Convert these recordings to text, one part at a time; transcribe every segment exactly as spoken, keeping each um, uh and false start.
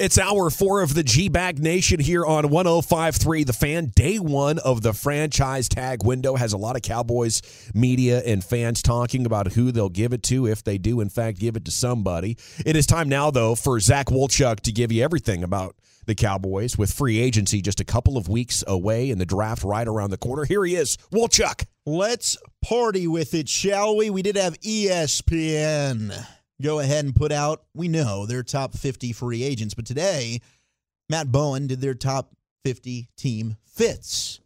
It's hour four of the G-Bag Nation here on one oh five point three The Fan. Day one of the franchise tag window has a lot of Cowboys media and fans talking about who they'll give it to, if they do, in fact, give it to somebody. It is time now, though, for Zach Wolchuk to give you everything about the Cowboys, with free agency just a couple of weeks away and the draft right around the corner. Here he is, Wolchuk. Let's party with it, shall we? We did have E S P N go ahead and put out, we know, their top fifty free agents. But today, Matt Bowen did their top fifty team fits.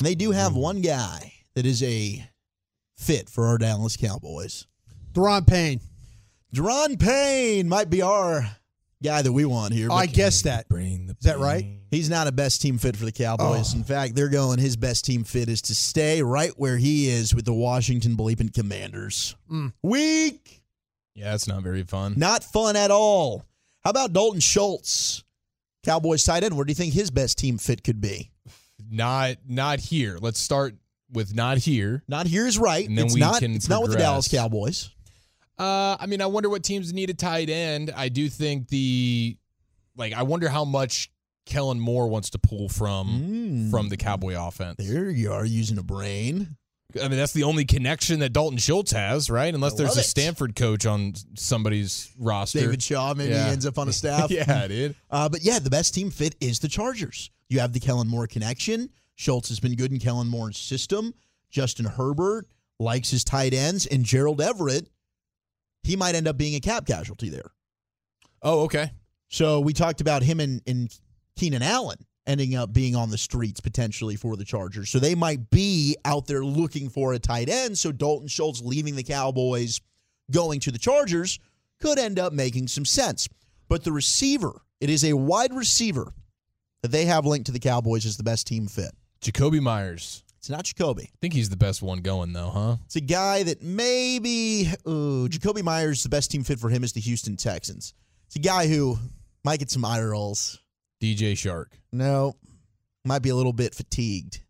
And they do have one guy that is a fit for our Dallas Cowboys. Daron Payne. Daron Payne might be our guy that we want here. I guess that. Is that right? He's not a best team fit for the Cowboys. Oh. In fact, they're going, his best team fit is to stay right where he is with the Washington bleeping Commanders. Mm. Weak. Yeah, it's not very fun. Not fun at all. How about Dalton Schultz, Cowboys tight end? Where do you think his best team fit could be? Not not here. Let's start with not here. Not here is right. And then it's we not, can It's progress. Not with the Dallas Cowboys. Uh, I mean, I wonder what teams need a tight end. I do think the, like, I wonder how much Kellen Moore wants to pull from mm. from the Cowboy offense. There you are, using a brain. I mean, that's the only connection that Dalton Schultz has, right? Unless there's a it. Stanford coach on somebody's roster. David Shaw maybe yeah. ends up on a staff. yeah, dude. Uh, but, yeah, the best team fit is the Chargers. You have the Kellen Moore connection. Schultz has been good in Kellen Moore's system. Justin Herbert likes his tight ends. And Gerald Everett, he might end up being a cap casualty there. Oh, okay. So we talked about him and, and Keenan Allen ending up being on the streets potentially for the Chargers. So they might be out there looking for a tight end. So Dalton Schultz leaving the Cowboys, going to the Chargers, could end up making some sense. But the receiver, it is a wide receiver that they have linked to the Cowboys as the best team fit. Jakobi Meyers. It's not Jakobi. I think he's the best one going, though, huh? It's a guy that maybe, ooh, Jakobi Meyers, the best team fit for him is the Houston Texans. It's a guy who might get some eye rolls. D J Shark. No. Might be a little bit fatigued.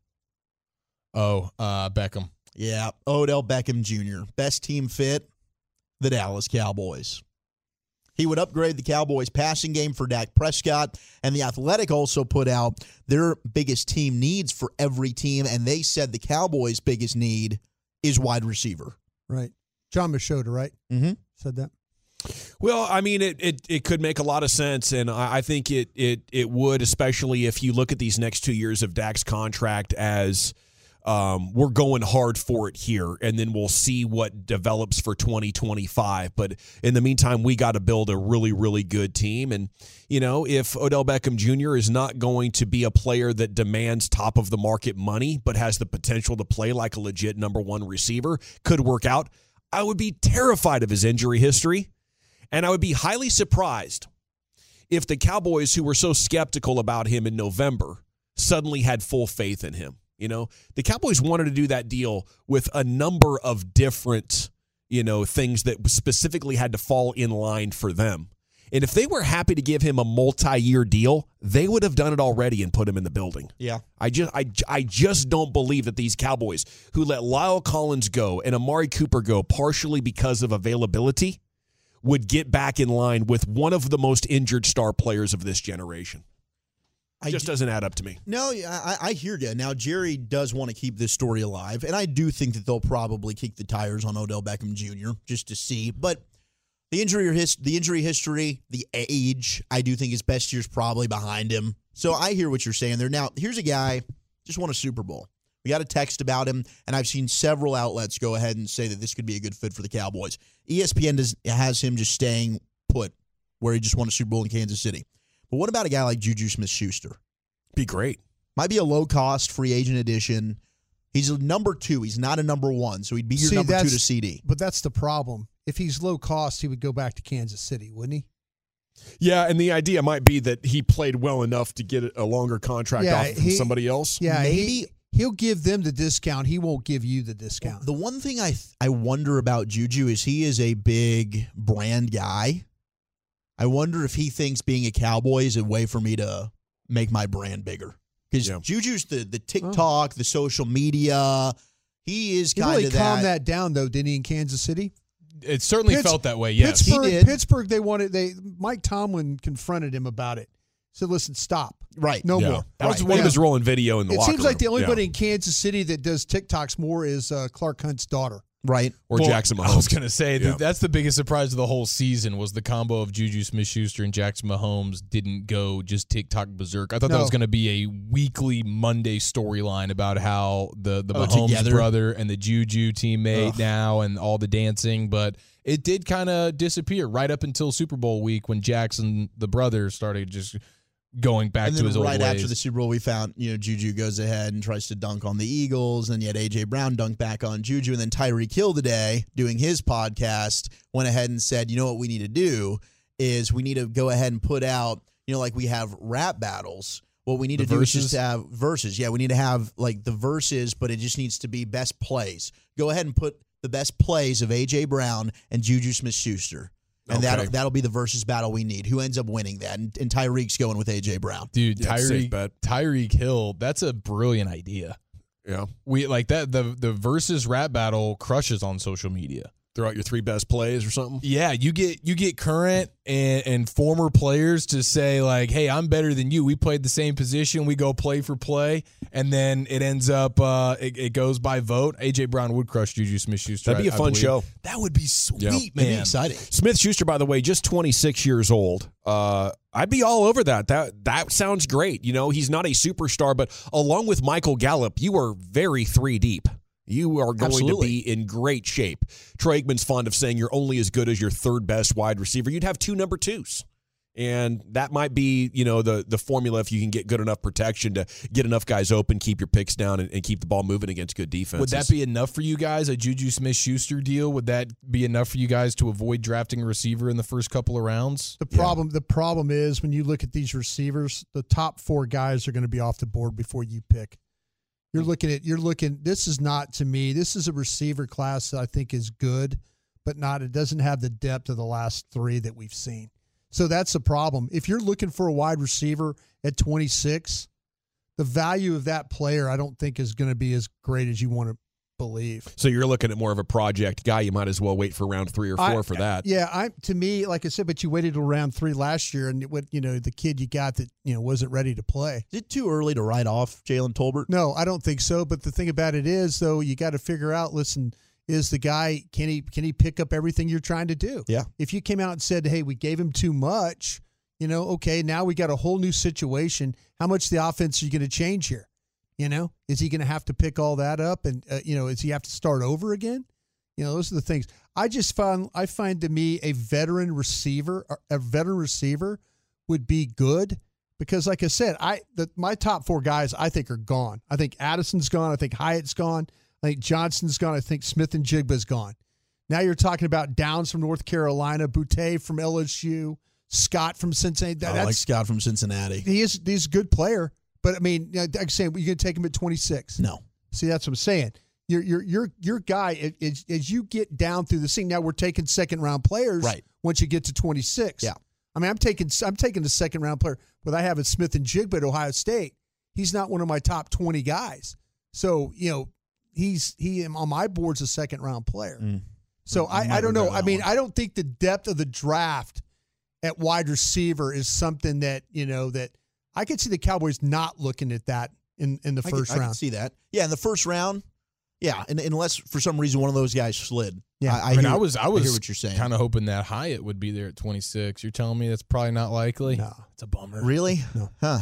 Oh, uh, Beckham. Yeah, Odell Beckham Junior Best team fit, the Dallas Cowboys. He would upgrade the Cowboys' passing game for Dak Prescott, and The Athletic also put out their biggest team needs for every team, and they said the Cowboys' biggest need is wide receiver. Right. John Machota, right? Mm-hmm. Said that. Well, I mean, it, it it could make a lot of sense, and I, I think it, it it would, especially if you look at these next two years of Dak's contract as um, we're going hard for it here, and then we'll see what develops for twenty twenty-five. But in the meantime, we got to build a really, really good team. And, you know, if Odell Beckham Junior is not going to be a player that demands top-of-the-market money but has the potential to play like a legit number one receiver, could work out, I would be terrified of his injury history. And I would be highly surprised if the Cowboys, who were so skeptical about him in November, suddenly had full faith in him. You know, the Cowboys wanted to do that deal with a number of different, you know, things that specifically had to fall in line for them. And if they were happy to give him a multi-year deal, they would have done it already and put him in the building. Yeah. I just I, I just don't believe that these Cowboys, who let Lyle Collins go and Amari Cooper go partially because of availability, would get back in line with one of the most injured star players of this generation. It just doesn't add up to me. No, I, I hear you. Now, Jerry does want to keep this story alive, and I do think that they'll probably kick the tires on Odell Beckham Junior just to see. But the injury, his, the injury history, the age, I do think his best year's probably behind him. So I hear what you're saying there. Now, here's a guy just won a Super Bowl. We got a text about him, and I've seen several outlets go ahead and say that this could be a good fit for the Cowboys. E S P N does, has him just staying put where he just won a Super Bowl in Kansas City. But what about a guy like Juju Smith-Schuster? Be great. Might be a low-cost free agent addition. He's a number two. He's not a number one, so he'd be your See, number two to C D. But that's the problem. If he's low-cost, he would go back to Kansas City, wouldn't he? Yeah, and the idea might be that he played well enough to get a longer contract yeah, off from he, somebody else. Yeah, maybe. He, he'll give them the discount. He won't give you the discount. The one thing I th- I wonder about Juju is he is a big brand guy. I wonder if he thinks being a Cowboy is a way for me to make my brand bigger. Because yeah. Juju's the, the TikTok, oh. the social media. He is kind of really that. He really calmed that down, though, didn't he, in Kansas City? It certainly Pitts, felt that way, yes. Pittsburgh, he did. Pittsburgh, they wanted, they, Mike Tomlin confronted him about it. Said, listen, stop. Right. No yeah. more. That right. was one yeah. of his rolling video in the it locker room. It seems like the only yeah. buddy in Kansas City that does TikToks more is uh, Clark Hunt's daughter. Right. Or well, Jackson Mahomes. I was going to say, yeah. that's the biggest surprise of the whole season was the combo of Juju Smith-Schuster and Jackson Mahomes didn't go just TikTok berserk. I thought no. that was going to be a weekly Monday storyline about how the, the oh, Mahomes together. brother and the Juju teammate Ugh. now and all the dancing, but it did kind of disappear right up until Super Bowl week when Jackson, the brother, started just going back and to his right old ways. Right after the Super Bowl, we found, you know, Juju goes ahead and tries to dunk on the Eagles, and yet A J. Brown dunked back on Juju, and then Tyreek Hill today, doing his podcast, went ahead and said, you know what we need to do is we need to go ahead and put out, you know, like we have rap battles. What we need the to verses. do is just to have verses. Yeah, we need to have, like, the verses, but it just needs to be best plays. Go ahead and put the best plays of A J. Brown and Juju Smith-Schuster. And okay. that'll, that'll be the versus battle we need. Who ends up winning that? And, and Tyreek's going with A J. Brown. Dude, Tyreek, yeah, Tyreek Hill, that's a brilliant idea. Yeah. we like that. The, the versus rap battle crushes on social media. Throw out your three best plays or something? Yeah, you get you get current and, and former players to say, like, hey, I'm better than you. We played the same position. We go play for play. And then it ends up, uh, it, it goes by vote. A J. Brown would crush Juju Smith-Schuster. That'd be a I, fun I show. That would be sweet, yeah. man. That'd be exciting. Smith-Schuster, by the way, just twenty-six years old. Uh, I'd be all over that. That that sounds great. You know, he's not a superstar, but along with Michael Gallup, you are very three deep. You are going Absolutely. to be in great shape. Troy Aikman's fond of saying you're only as good as your third best wide receiver. You'd have two number twos. And that might be, you know, the the formula if you can get good enough protection to get enough guys open, keep your picks down, and, and keep the ball moving against good defenses. Would that be enough for you guys, a Juju Smith-Schuster deal? Would that be enough for you guys to avoid drafting a receiver in the first couple of rounds? The problem yeah. the problem is when you look at these receivers, the top four guys are going to be off the board before you pick. You're looking at, you're looking, this is not to me, this is a receiver class that I think is good, but not, it doesn't have the depth of the last three that we've seen. So that's the problem. If you're looking for a wide receiver at twenty-six, the value of that player I don't think is going to be as great as you want to believe. So you're looking at more of a project guy. You might as well wait for round three or four I, for that. Yeah, I to me, like I said, but you waited till round three last year, and what you know, the kid you got that you know wasn't ready to play. Is it too early to write off Jalen Tolbert? No, I don't think so. But the thing about it is, though, you got to figure out. Listen, is the guy can he can he pick up everything you're trying to do? Yeah. If you came out and said, "Hey, we gave him too much," you know, okay, now we got a whole new situation. How much the offense are you going to change here? You know, is he going to have to pick all that up? And, uh, you know, is he have to start over again? You know, those are the things. I just find, I find to me a veteran receiver, a veteran receiver would be good because, like I said, I the, my top four guys I think are gone. I think Addison's gone. I think Hyatt's gone. I think Johnson's gone. I think Smith and Jigba's gone. Now you're talking about Downs from North Carolina, Boutte from L S U, Scott from Cincinnati. That, I that's, like Scott from Cincinnati. He is, he's a good player. But I mean, like I'm saying, you're gonna take him at twenty-six. No, see, that's what I'm saying. Your your your your guy, as as you get down through the scene, now we're taking second round players. Right. Once you get to twenty-six, yeah. I mean, I'm taking I'm taking the second round player, but I have a Smith and Jigba at Ohio State. He's not one of my top twenty guys. So you know, he's he on my board's a second round player. Mm. So I, I don't know. I mean, one. I don't think the depth of the draft at wide receiver is something that you know that. I could see the Cowboys not looking at that in, in the first I could, round. I could see that. Yeah, in the first round. Yeah, and, unless for some reason one of those guys slid. Yeah, I, I, I mean, hear, I was, I was I hear what you're saying. Kind of hoping that Hyatt would be there at twenty-six. You're telling me that's probably not likely? No, it's a bummer. Really? No, huh?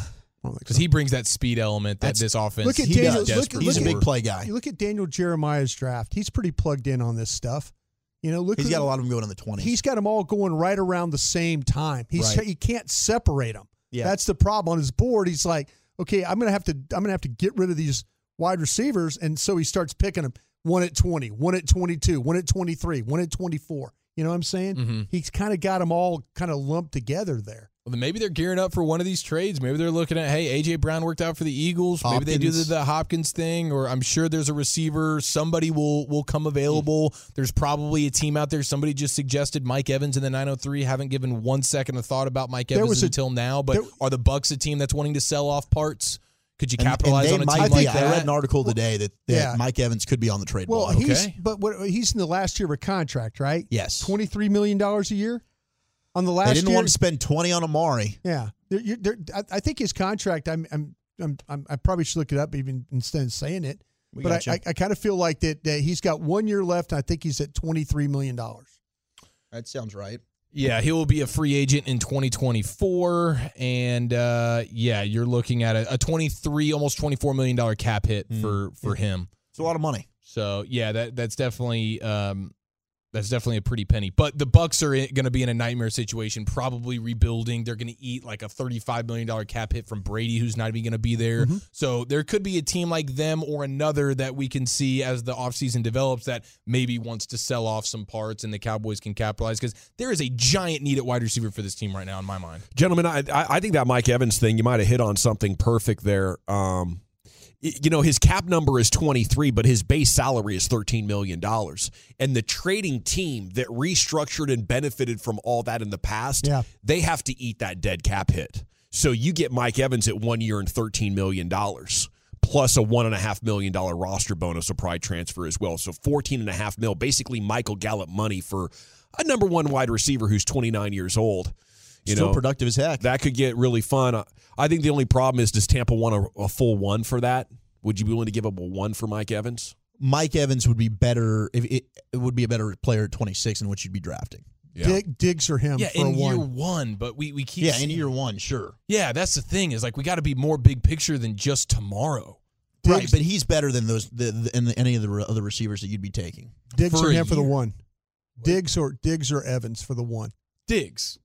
Because so. He brings that speed element that that's, this offense. Look at Daniel. He look, look, he's look a big at, play guy. You look at Daniel Jeremiah's draft. He's pretty plugged in on this stuff. You know, look, he's got a lot of them going in the twenties. He's got them all going right around the same time. He's right. He can't separate them. Yeah. That's the problem. On his board, he's like, okay, I'm gonna have to I'm gonna have to get rid of these wide receivers, and so he starts picking them one at twenty, one at twenty-two, one at twenty-three, one at twenty-four. You know what I'm saying? Mm-hmm. He's kind of got them all kind of lumped together there. Well, then maybe they're gearing up for one of these trades. Maybe they're looking at, hey, A J. Brown worked out for the Eagles. Hopkins. Maybe they do the, the Hopkins thing, or I'm sure there's a receiver. Somebody will will come available. Mm-hmm. There's probably a team out there. Somebody just suggested Mike Evans in the nine oh three. Haven't given one second of thought about Mike there Evans a, until now, but there, are the Bucs a team that's wanting to sell off parts? Could you capitalize and, and on a might, team like yeah, that? I read an article today that, that yeah. Mike Evans could be on the trade well, block. Well, he's, okay. but what, he's in the last year of a contract, right? Yes. twenty-three million dollars a year? On the last, they didn't year. want to spend twenty on Amari. Yeah, they're, they're, I, I think his contract. I'm, I'm, I'm, I probably should look it up even instead of saying it. We but I, I, I kind of feel like that, that he's got one year left. And I think he's at twenty-three million dollars. That sounds right. Yeah, he will be a free agent in twenty twenty-four, and uh, yeah, you're looking at a, a twenty-three, almost twenty-four million dollars cap hit mm. for for yeah. him. It's a lot of money. So yeah, that that's definitely. Um, That's definitely a pretty penny. But the Bucs are going to be in a nightmare situation, probably rebuilding. They're going to eat like a thirty-five million dollars cap hit from Brady, who's not even going to be there. Mm-hmm. So there could be a team like them or another that we can see as the offseason develops that maybe wants to sell off some parts and the Cowboys can capitalize, because there is a giant need at wide receiver for this team right now in my mind. Gentlemen, I, I think that Mike Evans thing, you might have hit on something perfect there. Um You know, his cap number is twenty-three, but his base salary is thirteen million dollars. And the trading team that restructured and benefited from all that in the past, yeah. they have to eat that dead cap hit. So you get Mike Evans at one year and thirteen million dollars, plus a one point five million dollars roster bonus, a pride transfer as well. So fourteen point five mil, basically Michael Gallup money for a number one wide receiver who's twenty-nine years old. You Still know, productive as heck. That could get really fun. I think the only problem is, does Tampa want a, a full one for that? Would you be willing to give up a one for Mike Evans? Mike Evans would be better. If it, it would be a better player at twenty-six than what you'd be drafting. Yeah. Dig, Diggs for him yeah, for in a one. year one, but we, we keep Yeah, seeing, in year one, sure. Yeah, that's the thing, is like we got to be more big picture than just tomorrow. Diggs, right, but he's better than those the, the, and the, any of the re, other receivers that you'd be taking. Diggs for him year. for the one. What? Diggs or Diggs or Evans for the one. Diggs.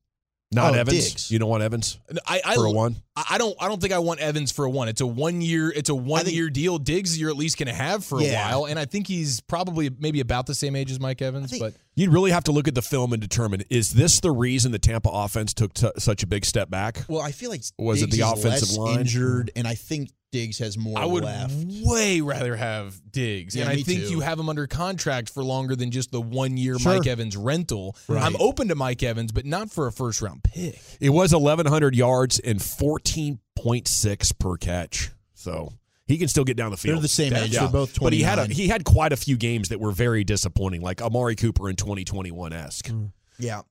Not oh, Evans. Diggs. You don't want Evans I, I, for a one. I don't. I don't think I want Evans for a one. It's a one year. It's a one think, year deal. Diggs, you're at least going to have for yeah. a while, and I think he's probably maybe about the same age as Mike Evans. Think, but you'd really have to look at the film and determine, is this the reason the Tampa offense took t- such a big step back? Well, I feel like was Diggs it the offensive is less line injured, and I think Diggs has more. I would left. way rather have Diggs, yeah, and I think too. you have him under contract for longer than just the one year sure. Mike Evans rental. Right. I'm open to Mike Evans, but not for a first round pick. It was eleven hundred yards and fourteen point six per catch, so he can still get down the field. They're the same age. Yeah. They're both twenty-nine. But he had a, he had quite a few games that were very disappointing, like Amari Cooper in twenty twenty-one esque. Mm. Yeah.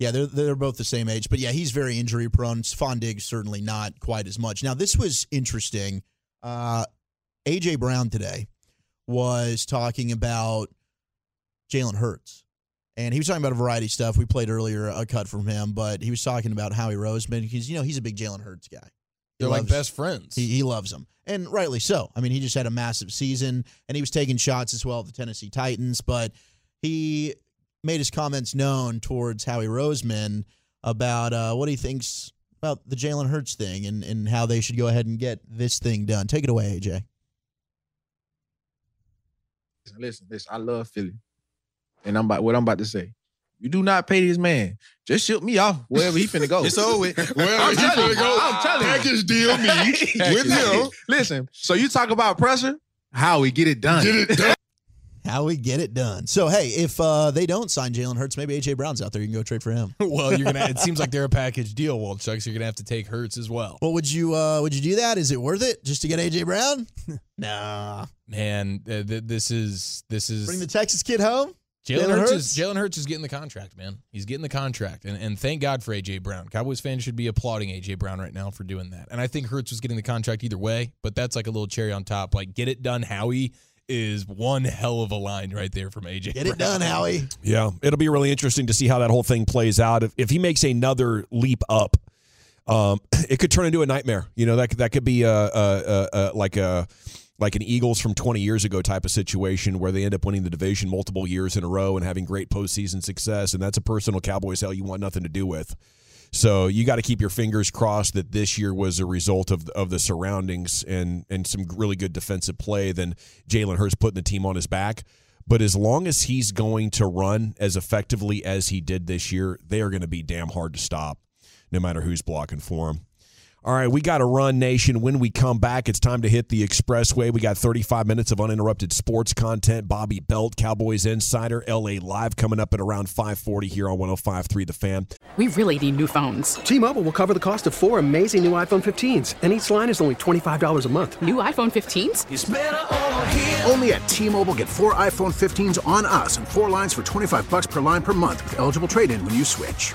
Yeah, they're they're both the same age, but yeah, he's very injury prone. Stephon Diggs certainly not quite as much. Now, this was interesting. Uh, A J. Brown today was talking about Jalen Hurts, and he was talking about a variety of stuff. We played earlier a cut from him, but he was talking about Howie Roseman because you know he's a big Jalen Hurts guy. He they're loves, like best friends. He, he loves him, and rightly so. I mean, he just had a massive season, and he was taking shots as well at the Tennessee Titans, but he made his comments known towards Howie Roseman about uh, what he thinks about the Jalen Hurts thing and, and how they should go ahead and get this thing done. Take it away, A J. Listen, listen, listen, I love Philly. And I'm about what I'm about to say. You do not pay this man. Just ship me off wherever he finna go. It's over with. Wherever he finna go, I'm telling you. Package deal me with him. Listen, so you talk about pressure, Howie, get it done. Get it done. How we get it done. So, hey, if uh, they don't sign Jalen Hurts, maybe A J. Brown's out there. You can go trade for him. Well, you're gonna. It seems like they're a package deal, Walchuk, so you're gonna have to take Hurts as well. Well, would you? Uh, would you do that? Is it worth it just to get A J. Brown? Nah, man. Uh, th- this is this is bring the Texas kid home. Jalen Hurts is Jalen Hurts is getting the contract, man. He's getting the contract, and and thank God for A J. Brown. Cowboys fans should be applauding A J. Brown right now for doing that. And I think Hurts was getting the contract either way, but that's like a little cherry on top. Like, get it done, Howie. Is one hell of a line right there from A J. Get it Brown. done, Howie. Yeah, it'll be really interesting to see how that whole thing plays out. If, if he makes another leap up, um, it could turn into a nightmare. You know, that that could be a, a, a, a like a like an Eagles from twenty years ago type of situation where they end up winning the division multiple years in a row and having great postseason success, and that's a personal Cowboys hell you want nothing to do with. So you got to keep your fingers crossed that this year was a result of of the surroundings and and some really good defensive play than Jalen Hurts putting the team on his back. But as long as he's going to run as effectively as he did this year, they are going to be damn hard to stop, no matter who's blocking for him. All right, we got to run, Nation. When we come back, it's time to hit the expressway. We got thirty-five minutes of uninterrupted sports content. Bobby Belt, Cowboys Insider, L A Live, coming up at around five forty here on one oh five point three The Fan. We really need new phones. T-Mobile will cover the cost of four amazing new iPhone fifteens, and each line is only twenty-five dollars a month. New iPhone fifteens? It's better over here. Only at T-Mobile, get four iPhone fifteens on us and four lines for twenty-five bucks per line per month with eligible trade-in when you switch.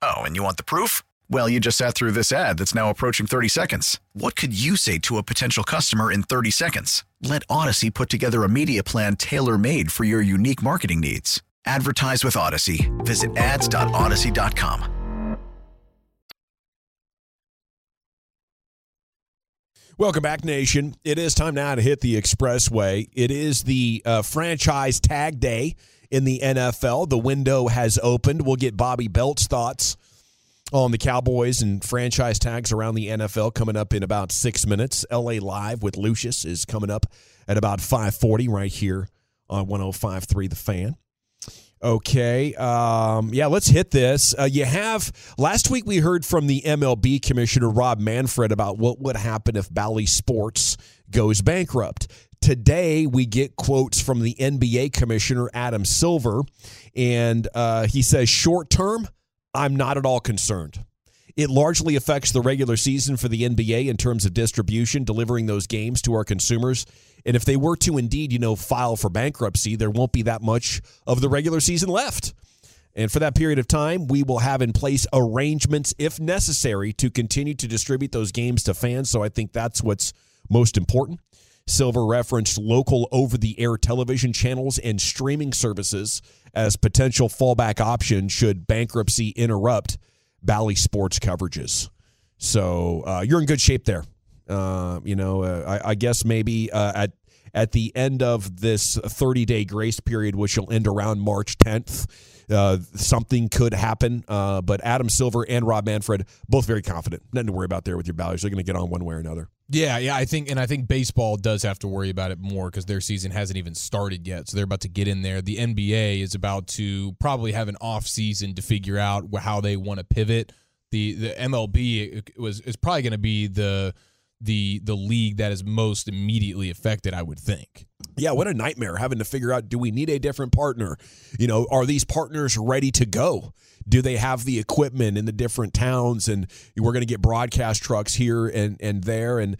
Oh, and you want the proof? Well, you just sat through this ad that's now approaching thirty seconds. What could you say to a potential customer in thirty seconds? Let Odyssey put together a media plan tailor-made for your unique marketing needs. Advertise with Odyssey. Visit ads dot odyssey dot com. Welcome back, Nation. It is time now to hit the expressway. It is the uh, franchise tag day in the N F L. The window has opened. We'll get Bobby Belt's thoughts on the Cowboys and franchise tags around the N F L coming up in about six minutes. L A Live with Lucius is coming up at about five forty right here on one oh five point three The Fan. Okay, um, yeah, let's hit this. Uh, you have, last week we heard from the M L B commissioner, Rob Manfred, about what would happen if Bally Sports goes bankrupt. Today we get quotes from the N B A commissioner, Adam Silver, and uh, he says, short term, I'm not at all concerned. It largely affects the regular season for the N B A in terms of distribution, delivering those games to our consumers. And if they were to indeed, you know, file for bankruptcy, there won't be that much of the regular season left. And for that period of time, we will have in place arrangements, if necessary, to continue to distribute those games to fans. So I think that's what's most important. Silver referenced local over-the-air television channels and streaming services as potential fallback options should bankruptcy interrupt Bally Sports coverages. So uh, you're in good shape there. Uh, you know, uh, I, I guess maybe uh, at at the end of this thirty-day grace period, which will end around March tenth, uh, something could happen. Uh, but Adam Silver and Rob Manfred, both very confident. Nothing to worry about there with your Bally's. They're going to get on one way or another. Yeah, yeah, I think, and I think baseball does have to worry about it more because their season hasn't even started yet, so they're about to get in there. The N B A is about to probably have an off season to figure out how they want to pivot. The the M L B was is probably going to be the the the league that is most immediately affected, I would think. Yeah, what a nightmare having to figure out, do we need a different partner? You know, are these partners ready to go? Do they have the equipment in the different towns? And we're going to get broadcast trucks here and, and there. And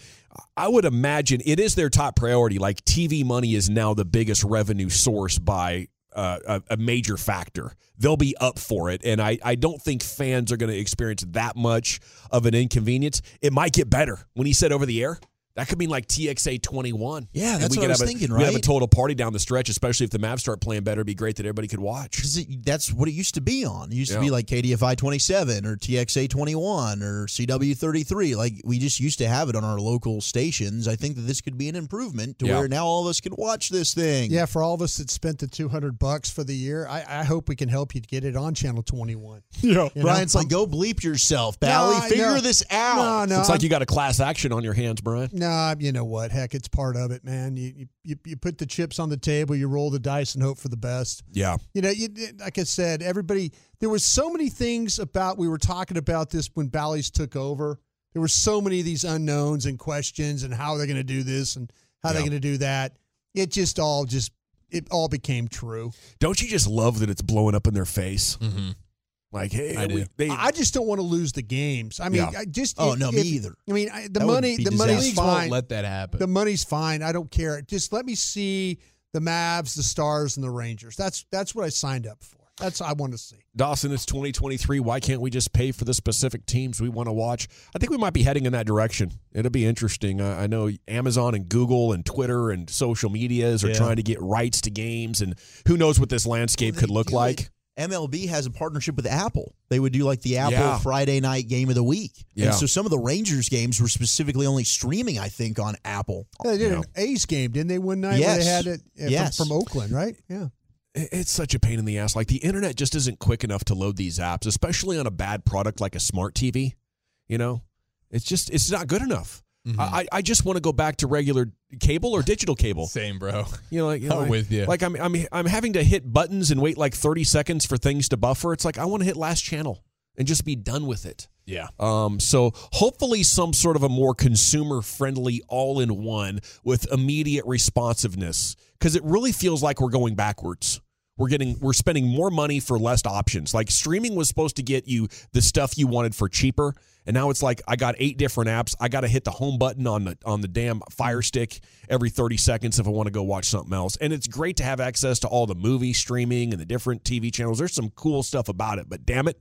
I would imagine it is their top priority. Like T V money is now the biggest revenue source by uh, a, a major factor. They'll be up for it. And I, I don't think fans are going to experience that much of an inconvenience. It might get better. When he said over the air, that could mean like T X A twenty-one. Yeah, that's what I was a, thinking, right? We have a total party down the stretch, especially if the Mavs start playing better. It'd be great that everybody could watch. It, that's what it used to be on. It used yeah. to be like K D F I twenty-seven or T X A twenty-one or C W thirty-three. Like, we just used to have it on our local stations. I think that this could be an improvement to yeah. where now all of us can watch this thing. Yeah, for all of us that spent the two hundred bucks for the year, I, I hope we can help you get it on Channel twenty-one. Yeah. You Brian's know? Like, go bleep yourself, Bally. No, Figure no. this out. No, no, it's like I'm, you got a class action on your hands, Brian. No. nah, you know what? Heck, it's part of it, man. You you you put the chips on the table, you roll the dice and hope for the best. Yeah. You know, you, like I said, everybody, there were so many things about, we were talking about this when Bally's took over. There were so many of these unknowns and questions and how they're going to do this and how yeah. they're going to do that. It just all just, it all became true. Don't you just love that it's blowing up in their face? Mm-hmm. Like, hey, I, we, they, I just don't want to lose the games. I mean, yeah. I just oh if, no, me if, either. I mean, I, the that money, the disaster. money's fine. Won't let that happen. The money's fine. I don't care. Just let me see the Mavs, the Stars, and the Rangers. That's that's what I signed up for. That's what I want to see. Dawson, it's twenty twenty-three. Why can't we just pay for the specific teams we want to watch? I think we might be heading in that direction. It'll be interesting. I, I know Amazon and Google and Twitter and social medias are yeah. trying to get rights to games, and who knows what this landscape well, could look like. It. M L B has a partnership with Apple. They would do like the Apple yeah. Friday night game of the week. Yeah. And so some of the Rangers games were specifically only streaming, I think, on Apple. Yeah, they did you an know. A's game, didn't they, one night? Yes. They had it uh, yes. from, from Oakland, right? Yeah. It's such a pain in the ass. Like, the internet just isn't quick enough to load these apps, especially on a bad product like a smart T V. You know, it's just, it's not good enough. Mm-hmm. I, I just want to go back to regular cable or digital cable. Same, bro. You know, like you know, I'm like, with you. Like I'm I'm I'm having to hit buttons and wait like thirty seconds for things to buffer. It's like I want to hit last channel and just be done with it. Yeah. Um. So hopefully some sort of a more consumer friendly all in one with immediate responsiveness, because it really feels like we're going backwards. We're getting we're spending more money for less options. Like streaming was supposed to get you the stuff you wanted for cheaper. And now it's like I got eight different apps. I got to hit the home button on the on the damn Fire Stick every thirty seconds if I want to go watch something else. And it's great to have access to all the movie streaming and the different T V channels. There's some cool stuff about it, but damn it,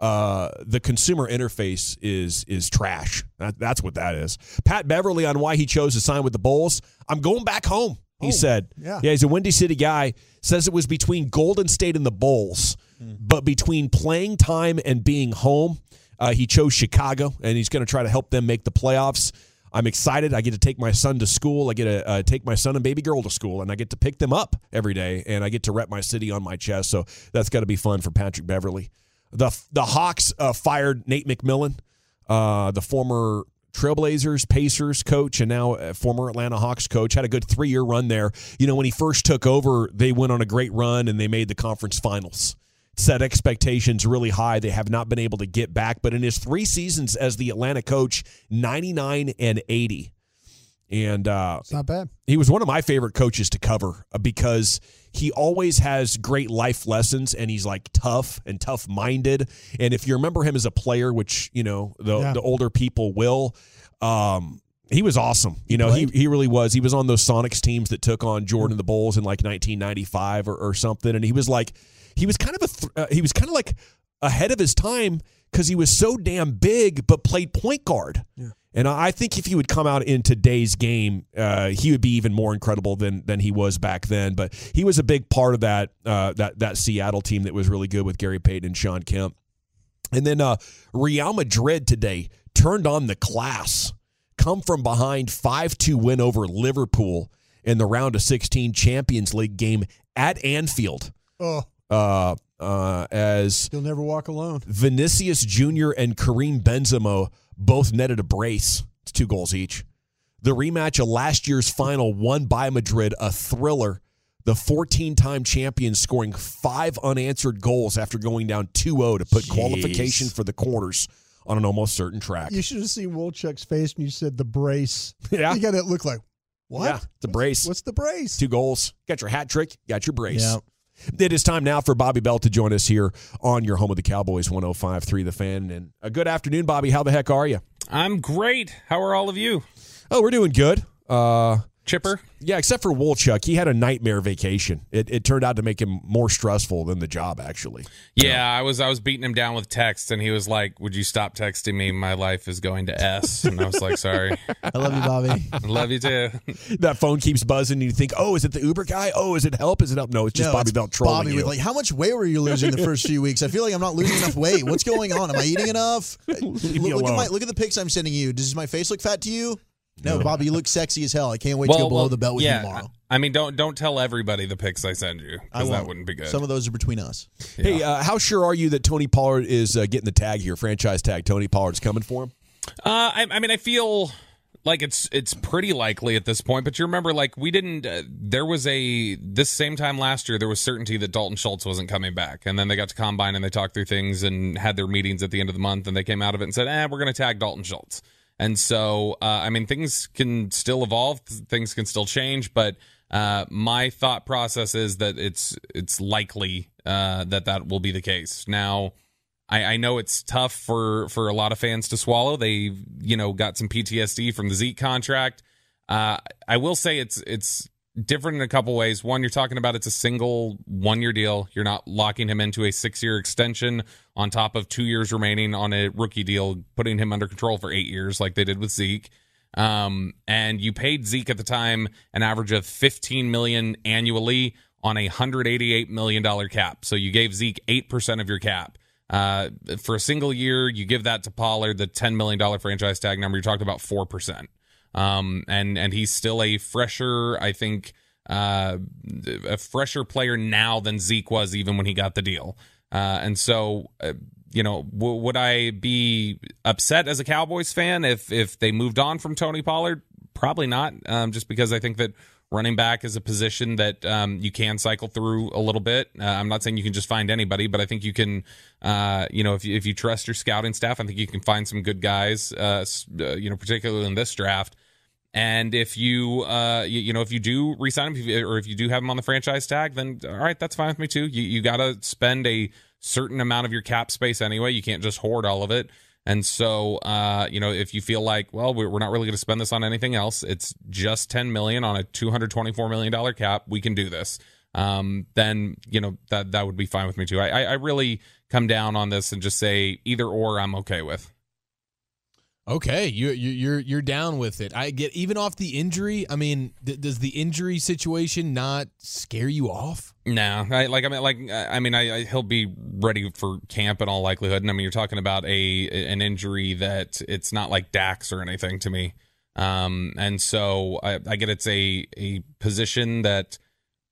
uh, the consumer interface is is trash. That, that's what that is. Pat Beverly on why he chose to sign with the Bulls. I'm going back home, he oh, said. Yeah. yeah, he's a Windy City guy. Says it was between Golden State and the Bulls, mm. but between playing time and being home, Uh, he chose Chicago, and he's going to try to help them make the playoffs. I'm excited. I get to take my son to school. I get to uh, take my son and baby girl to school, and I get to pick them up every day, and I get to rep my city on my chest. So that's got to be fun for Patrick Beverly. The the Hawks uh, fired Nate McMillan, uh, the former Trailblazers, Pacers coach, and now former Atlanta Hawks coach. Had a good three-year run there. You know, when he first took over, they went on a great run, and they made the conference finals. Set expectations really high. They have not been able to get back. But in his three seasons as the Atlanta coach, ninety-nine and eighty. And uh, it's not bad. He was one of my favorite coaches to cover because he always has great life lessons, and he's like tough and tough-minded. And if you remember him as a player, which, you know, the, yeah. the older people will, um, he was awesome. You know, he, he really was. He was on those Sonics teams that took on Jordan and the Bulls in like nineteen ninety-five or, or something. And he was like, He was kind of a th- uh, he was kind of like ahead of his time because he was so damn big, but played point guard. Yeah. And I think if he would come out in today's game, uh, he would be even more incredible than than he was back then. But he was a big part of that uh, that that Seattle team that was really good with Gary Payton and Sean Kemp. And then uh, Real Madrid today turned on the class, come from behind five two win over Liverpool in the round of sixteen Champions League game at Anfield. Oh. Uh, uh, as you'll never walk alone. Vinicius Junior and Karim Benzema both netted a brace. It's two goals each. The rematch of last year's final won by Madrid, a thriller. The fourteen-time champions scoring five unanswered goals after going down two oh to put Jeez. qualification for the quarters on an almost certain track. You should have seen Wolchuk's face when you said the brace. Yeah. You got it look like, what? Yeah, the brace. What's the brace? Two goals. Got your hat trick. Got your brace. Yeah. It is time now for Bobby Belt to join us here on your home of the Cowboys, one oh five point three The Fan. And a good afternoon, Bobby. How the heck are you? I'm great. How are all of you? Oh, we're doing good. Uh, Chipper? Yeah, except for Wolchuk. He had a nightmare vacation. It, it turned out to make him more stressful than the job, actually. Yeah, yeah, I was I was beating him down with texts, and he was like, would you stop texting me? My life is going to S. And I was like, sorry. I love you, Bobby. I love you, too. That phone keeps buzzing, and you think, oh, is it the Uber guy? Oh, is it help? Is it help? No, it's just no, Bobby Belt trolling Bobby you. Like, how much weight were you losing the first few weeks? I feel like I'm not losing enough weight. What's going on? Am I eating enough? Look, look, at my, look at the pics I'm sending you. Does my face look fat to you? No, Bobby, you look sexy as hell. I can't wait well, to go below well, the belt with yeah. you tomorrow. I mean, don't don't tell everybody the pics I send you, because that wouldn't be good. Some of those are between us. Yeah. Hey, uh, how sure are you that Tony Pollard is uh, getting the tag here, franchise tag? Tony Pollard's coming for him? Uh, I, I mean, I feel Like, it's it's pretty likely at this point. But you remember, like, we didn't uh, – there was a – this same time last year, there was certainty that Dalton Schultz wasn't coming back. And then they got to Combine and they talked through things and had their meetings at the end of the month. And they came out of it and said, eh, we're going to tag Dalton Schultz. And so, uh, I mean, things can still evolve. Things can still change. But uh, my thought process is that it's it's likely uh, that that will be the case. Now, I, I know it's tough for, for a lot of fans to swallow. They, you know, got some P T S D from the Zeke contract. Uh, I will say it's it's different in a couple ways. One, you're talking about it's a single one-year deal. You're not locking him into a six-year extension on top of two years remaining on a rookie deal, putting him under control for eight years like they did with Zeke. Um, and you paid Zeke at the time an average of fifteen million dollars annually on a one hundred eighty-eight million dollars cap. So you gave Zeke eight percent of your cap. Uh, for a single year, you give that to Pollard, the ten million dollars franchise tag number, you're talking about four percent. Um, and, and he's still a fresher, I think, uh, a fresher player now than Zeke was even when he got the deal. Uh, and so, uh, you know, w- would I be upset as a Cowboys fan if, if they moved on from Tony Pollard? Probably not. Um, just because I think that running back is a position that um, you can cycle through a little bit. Uh, I'm not saying you can just find anybody, but I think you can, uh, you know, if you, if you trust your scouting staff, I think you can find some good guys, uh, you know, particularly in this draft. And if you, uh, you, you know, if you do re-sign him or if you do have him on the franchise tag, then all right, that's fine with me too. You you got to spend a certain amount of your cap space anyway. You can't just hoard all of it. And so, uh, you know, if you feel like, well, we're not really going to spend this on anything else, it's just ten million dollars on a two hundred twenty-four million dollars cap, we can do this. Um, then, you know, that that would be fine with me too. I, I really come down on this and just say either or I'm okay with. Okay, you, you, you're you're down with it. I get even off the injury. I mean, th- does the injury situation not scare you off? No, nah, I, like I mean, like I mean, I, I he'll be ready for camp in all likelihood. And I mean, you're talking about a an injury that it's not like Dax or anything to me. Um, and so I, I get it's a a position that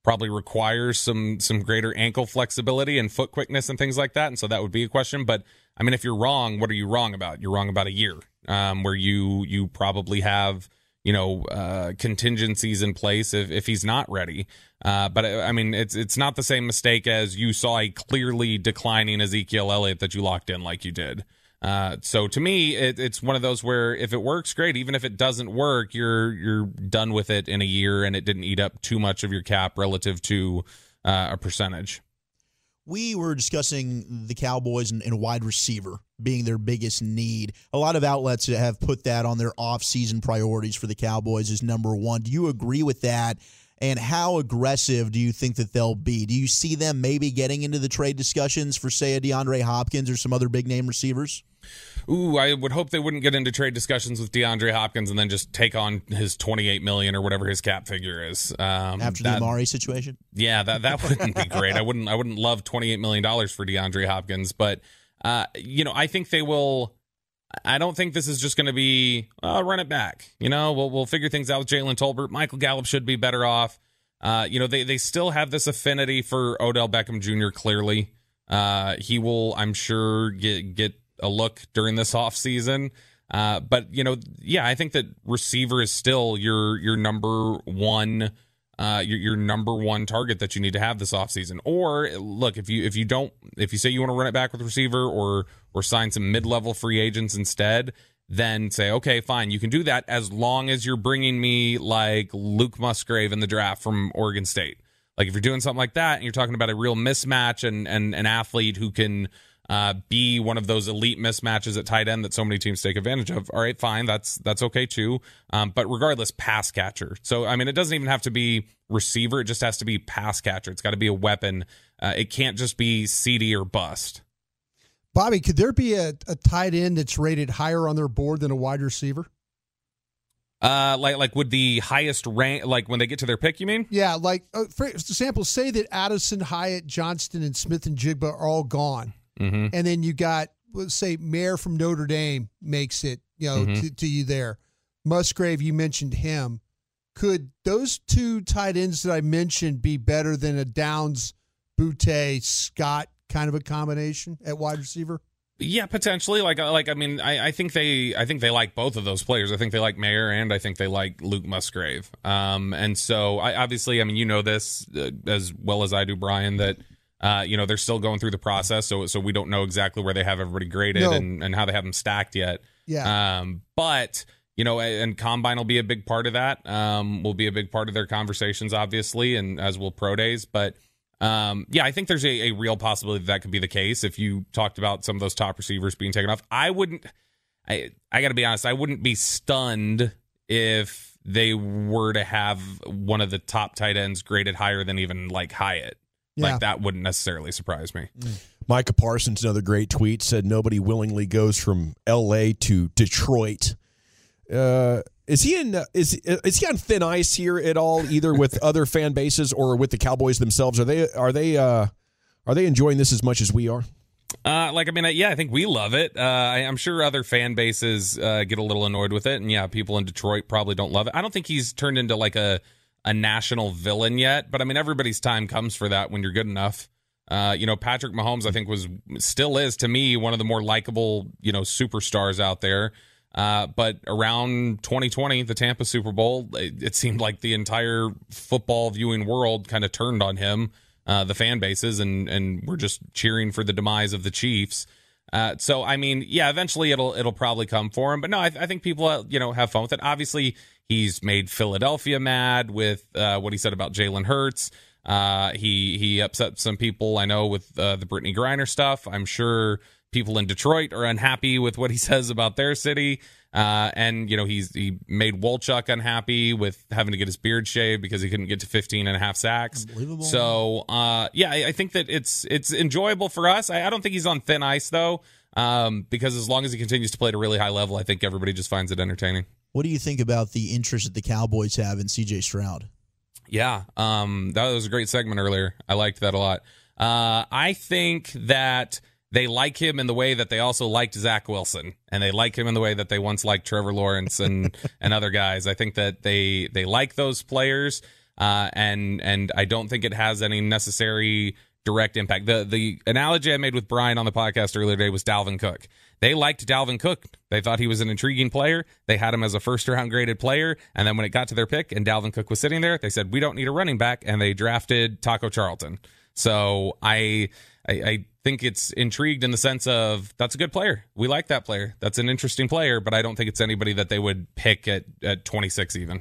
probably requires some some greater ankle flexibility and foot quickness and things like that. And so that would be a question. But I mean, if you're wrong, what are you wrong about? You're wrong about a year. Um, where you you probably have, you know, uh, contingencies in place if, if he's not ready. Uh, but, I, I mean, it's it's not the same mistake as you saw a clearly declining Ezekiel Elliott that you locked in like you did. Uh, so, to me, it, it's one of those where if it works, great. Even if it doesn't work, you're you're done with it in a year and it didn't eat up too much of your cap relative to uh, a percentage. We were discussing the Cowboys and, and wide receiver being their biggest need. A lot of outlets have put that on their offseason priorities for the Cowboys as number one. Do you agree with that? And how aggressive do you think that they'll be? Do you see them maybe getting into the trade discussions for, say, a DeAndre Hopkins or some other big-name receivers? Ooh, I would hope they wouldn't get into trade discussions with DeAndre Hopkins and then just take on his twenty-eight million dollars or whatever his cap figure is. Um, After that, the Amari situation? Yeah, that, that wouldn't be great. I wouldn't I wouldn't love twenty-eight million dollars for DeAndre Hopkins. But, uh, you know, I think they will... I don't think this is just going to be, oh, run it back. You know, we'll we'll figure things out with Jalen Tolbert. Michael Gallup should be better off. Uh, you know, they, they still have this affinity for Odell Beckham Junior Clearly, uh, he will, I'm sure, get get a look during this offseason. Uh, but you know, yeah, I think that receiver is still your your number one, uh, your your number one target that you need to have this offseason. Or look, if you if you don't if you say you want to run it back with receiver or or sign some mid-level free agents instead, then say, okay, fine, you can do that as long as you're bringing me, like, Luke Musgrave in the draft from Oregon State. Like, if you're doing something like that and you're talking about a real mismatch and, and an athlete who can uh, be one of those elite mismatches at tight end that so many teams take advantage of, all right, fine, that's that's okay too. Um, but regardless, pass catcher. So, I mean, it doesn't even have to be receiver. It just has to be pass catcher. It's got to be a weapon. Uh, it can't just be C D or bust. Bobby, could there be a, a tight end that's rated higher on their board than a wide receiver? Uh, like like would the highest rank, like when they get to their pick, you mean? Yeah, like, uh, for example, say that Addison, Hyatt, Johnston, and Smith and Jigba are all gone. Mm-hmm. And then you got, let's say, Mayer from Notre Dame makes it, you know, mm-hmm. to, to you there. Musgrave, you mentioned him. Could those two tight ends that I mentioned be better than a Downs, Boutte, Scott kind of a combination at wide receiver? Yeah, potentially. Like, like I mean, I, I think they, I think they like both of those players. I think they like Mayer, and I think they like Luke Musgrave. Um, and so, I obviously, I mean, you know this uh, as well as I do, Brian. That uh, you know, they're still going through the process, so so we don't know exactly where they have everybody graded no. and, and how they have them stacked yet. Yeah. Um, but you know, and Combine will be a big part of that. Um, will be a big part of their conversations, obviously, and as will Pro Days, but. Um, yeah, I think there's a, a real possibility that, that could be the case. If you talked about some of those top receivers being taken off, I wouldn't, I, I gotta be honest, I wouldn't be stunned if they were to have one of the top tight ends graded higher than even like Hyatt. Yeah. Like that wouldn't necessarily surprise me. Mm. Micah Parsons, another great tweet, said nobody willingly goes from L A to Detroit. Uh, Is he in? Is is he on thin ice here at all? Either with other fan bases or with the Cowboys themselves? Are they are they uh, are they enjoying this as much as we are? Uh, like I mean, yeah, I think we love it. Uh, I, I'm sure other fan bases uh, get a little annoyed with it, and yeah, people in Detroit probably don't love it. I don't think he's turned into like a a national villain yet, but I mean, everybody's time comes for that when you're good enough. Uh, you know, Patrick Mahomes, I think was still is to me one of the more likable you know superstars out there. Uh, but around twenty twenty, the Tampa Super Bowl, it, it seemed like the entire football viewing world kind of turned on him, uh, the fan bases, and and we're just cheering for the demise of the Chiefs. Uh, so I mean, yeah, eventually it'll it'll probably come for him. But no, I, I think people you know have fun with it. Obviously, he's made Philadelphia mad with uh, what he said about Jalen Hurts. Uh, he he upset some people I know with uh, the Brittany Griner stuff. I'm sure. People in Detroit are unhappy with what he says about their city. Uh, and, you know, he's he made Wolchuk unhappy with having to get his beard shaved because he couldn't get to fifteen and a half sacks. Unbelievable. So, uh, yeah, I, I think that it's it's enjoyable for us. I, I don't think he's on thin ice, though, um, because as long as he continues to play at a really high level, I think everybody just finds it entertaining. What do you think about the interest that the Cowboys have in C J Stroud? Yeah, um, that was a great segment earlier. I liked that a lot. Uh, I think that... They like him in the way that they also liked Zach Wilson, and they like him in the way that they once liked Trevor Lawrence and, and other guys. I think that they they like those players, uh, and and I don't think it has any necessary direct impact. The the analogy I made with Brian on the podcast earlier today was Dalvin Cook. They liked Dalvin Cook. They thought he was an intriguing player. They had him as a first-round graded player, and then when it got to their pick and Dalvin Cook was sitting there, they said, we don't need a running back, and they drafted Taco Charlton. So I... I, I think it's intrigued in the sense of that's a good player. We like that player. That's an interesting player, but I don't think it's anybody that they would pick at, at twenty-six even.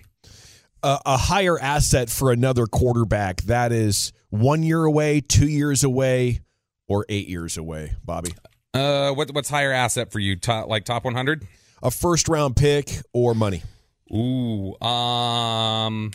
Uh, a higher asset for another quarterback, that is one year away, two years away, or eight years away, Bobby? Uh, what, what's higher asset for you? Top, like top one hundred? A first-round pick or money? Ooh, um,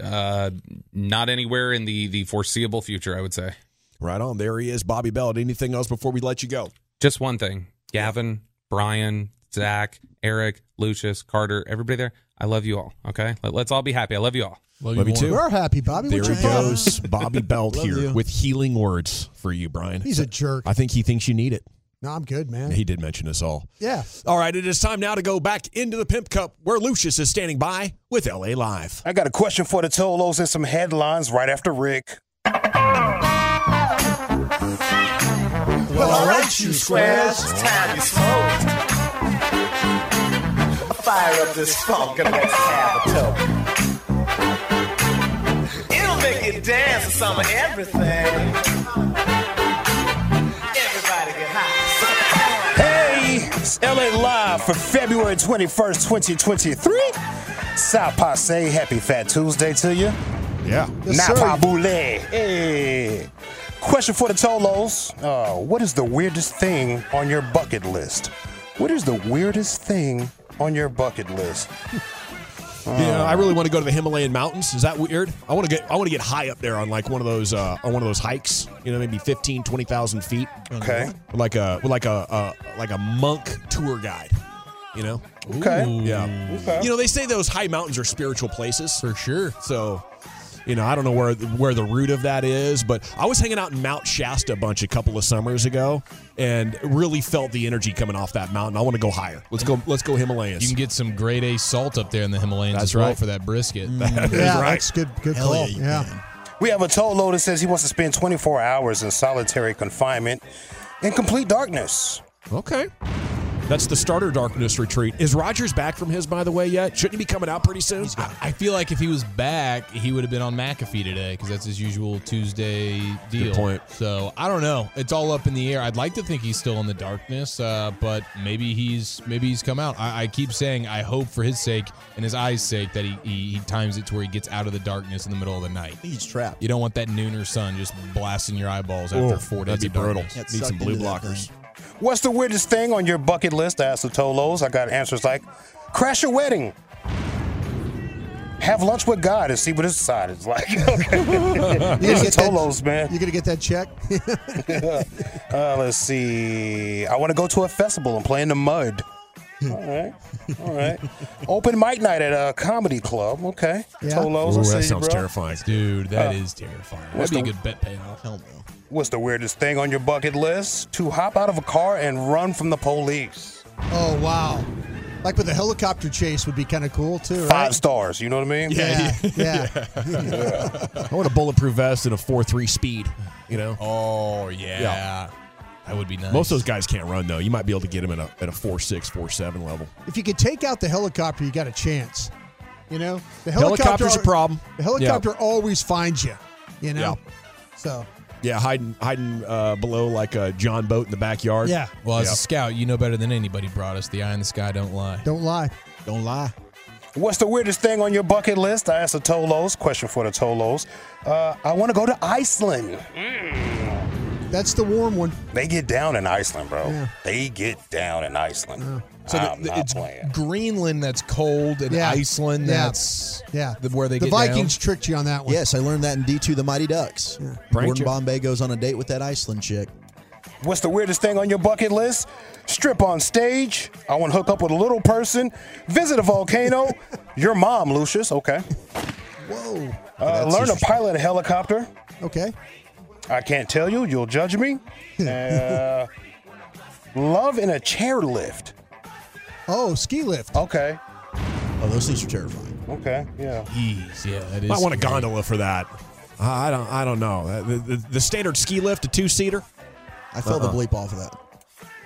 uh, not anywhere in the, the foreseeable future, I would say. Right on. There he is, Bobby Belt. Anything else before we let you go? Just one thing. Gavin, Brian, Zach, Eric, Lucius, Carter, everybody there. I love you all. Okay? Let's all be happy. I love you all. Love, love you, you too. We're happy, Bobby. There he goes. Bobby Belt here you. with healing words for you, Brian. He's a jerk. I think he thinks you need it. No, I'm good, man. He did mention us all. Yeah. All right, it is time now to go back into the Pimp Cup where Lucius is standing by with L A Live. I got a question for the Tolos and some headlines right after Rick. Well, all right, you squares, it's time you smoke. Fire up this funk and let's have a toke. It'll make you dance to some of everything. Everybody get high. Hey, it's L A Live for February twenty-first, twenty twenty-three. Sapa say happy Fat Tuesday to you. Yeah. Yes, Napa Boule. Hey. Question for the Tolos. Uh, what is the weirdest thing on your bucket list? What is the weirdest thing on your bucket list? Uh, yeah, I really want to go to the Himalayan mountains. Is that weird? I want to get I want to get high up there on like one of those uh, on one of those hikes. You know, maybe fifteen, twenty thousand feet. Okay. With like a with like a uh, like a monk tour guide. You know. Okay. Ooh. Yeah. Okay. You know, they say those high mountains are spiritual places for sure. So. You know, I don't know where where the root of that is, but I was hanging out in Mount Shasta a bunch a couple of summers ago, and really felt the energy coming off that mountain. I want to go higher. Let's go. Let's go Himalayas. You can get some grade A salt up there in the Himalayas. That's right for that brisket. Mm, that is yeah, right. That's good. Good Hell call. Yeah. yeah. We have a Tolo that says he wants to spend twenty-four hours in solitary confinement in complete darkness. Okay. That's the starter darkness retreat. Is Rodgers back from his, by the way, yet? Shouldn't he be coming out pretty soon? I, I feel like if he was back, he would have been on McAfee today because that's his usual Tuesday deal. Good point. So, I don't know. It's all up in the air. I'd like to think he's still in the darkness, uh, but maybe he's maybe he's come out. I, I keep saying I hope for his sake and his eyes' sake that he, he, he times it to where he gets out of the darkness in the middle of the night. He's trapped. You don't want that nooner sun just blasting your eyeballs after Ooh, four days of darkness. That'd be brutal. Need some blue blockers. What's the weirdest thing on your bucket list? I asked the Tolos. I got answers like, crash a wedding. Have lunch with God and see what his side is like. Okay. You're Tolos, that, man. You going to get that check? uh, let's see. I want to go to a festival and play in the mud. All right. All right. Open mic night at a comedy club. Okay. Yeah. Tolos. Ooh, that see, sounds bro. terrifying. Dude, that uh, is terrifying. That'd be the, a good bet payoff. Hell no. What's the weirdest thing on your bucket list? To hop out of a car and run from the police. Oh, wow. Like with a helicopter chase would be kind of cool, too, right? Five stars, you know what I mean? Yeah, yeah. yeah. yeah. yeah. I want a bulletproof vest and a four three speed, you know? Oh, yeah. yeah. That would be nice. Most of those guys can't run, though. You might be able to get them at a, at a four six, four seven level. If you could take out the helicopter, you got a chance, you know? The helicopter, helicopter's a problem. The helicopter yeah. always finds you, you know? Yeah. So... Yeah, hiding hiding uh, below like a John boat in the backyard. Yeah. Well, as yeah. a scout, you know better than anybody brought us. The eye in the sky don't lie. Don't lie. Don't lie. What's the weirdest thing on your bucket list? I asked the Tolos. Question for the Tolos. Uh, I want to go to Iceland. Mm. That's the warm one. They get down in Iceland, bro. Yeah. They get down in Iceland. Yeah. So I'm the, not it's playing. Greenland that's cold and yeah. Iceland that's yeah. the, where they the get The Vikings down. Tricked you on that one. Yes, I learned that in D two, the Mighty Ducks. Yeah. Gordon Bombay goes on a date with that Iceland chick. What's the weirdest thing on your bucket list? Strip on stage. I want to hook up with a little person. Visit a volcano. Your mom, Lucius. Okay. Whoa. Uh, learn to pilot a helicopter. Okay. I can't tell you. You'll judge me. uh, love in a chair lift. Oh, ski lift. Okay. Oh, those things are terrifying. Okay, yeah. Jeez, yeah, that is. Might want a gondola for that. Uh, I don't. I don't know. The, the, the standard ski lift, a two seater. I fell uh-uh. the bleep off of that.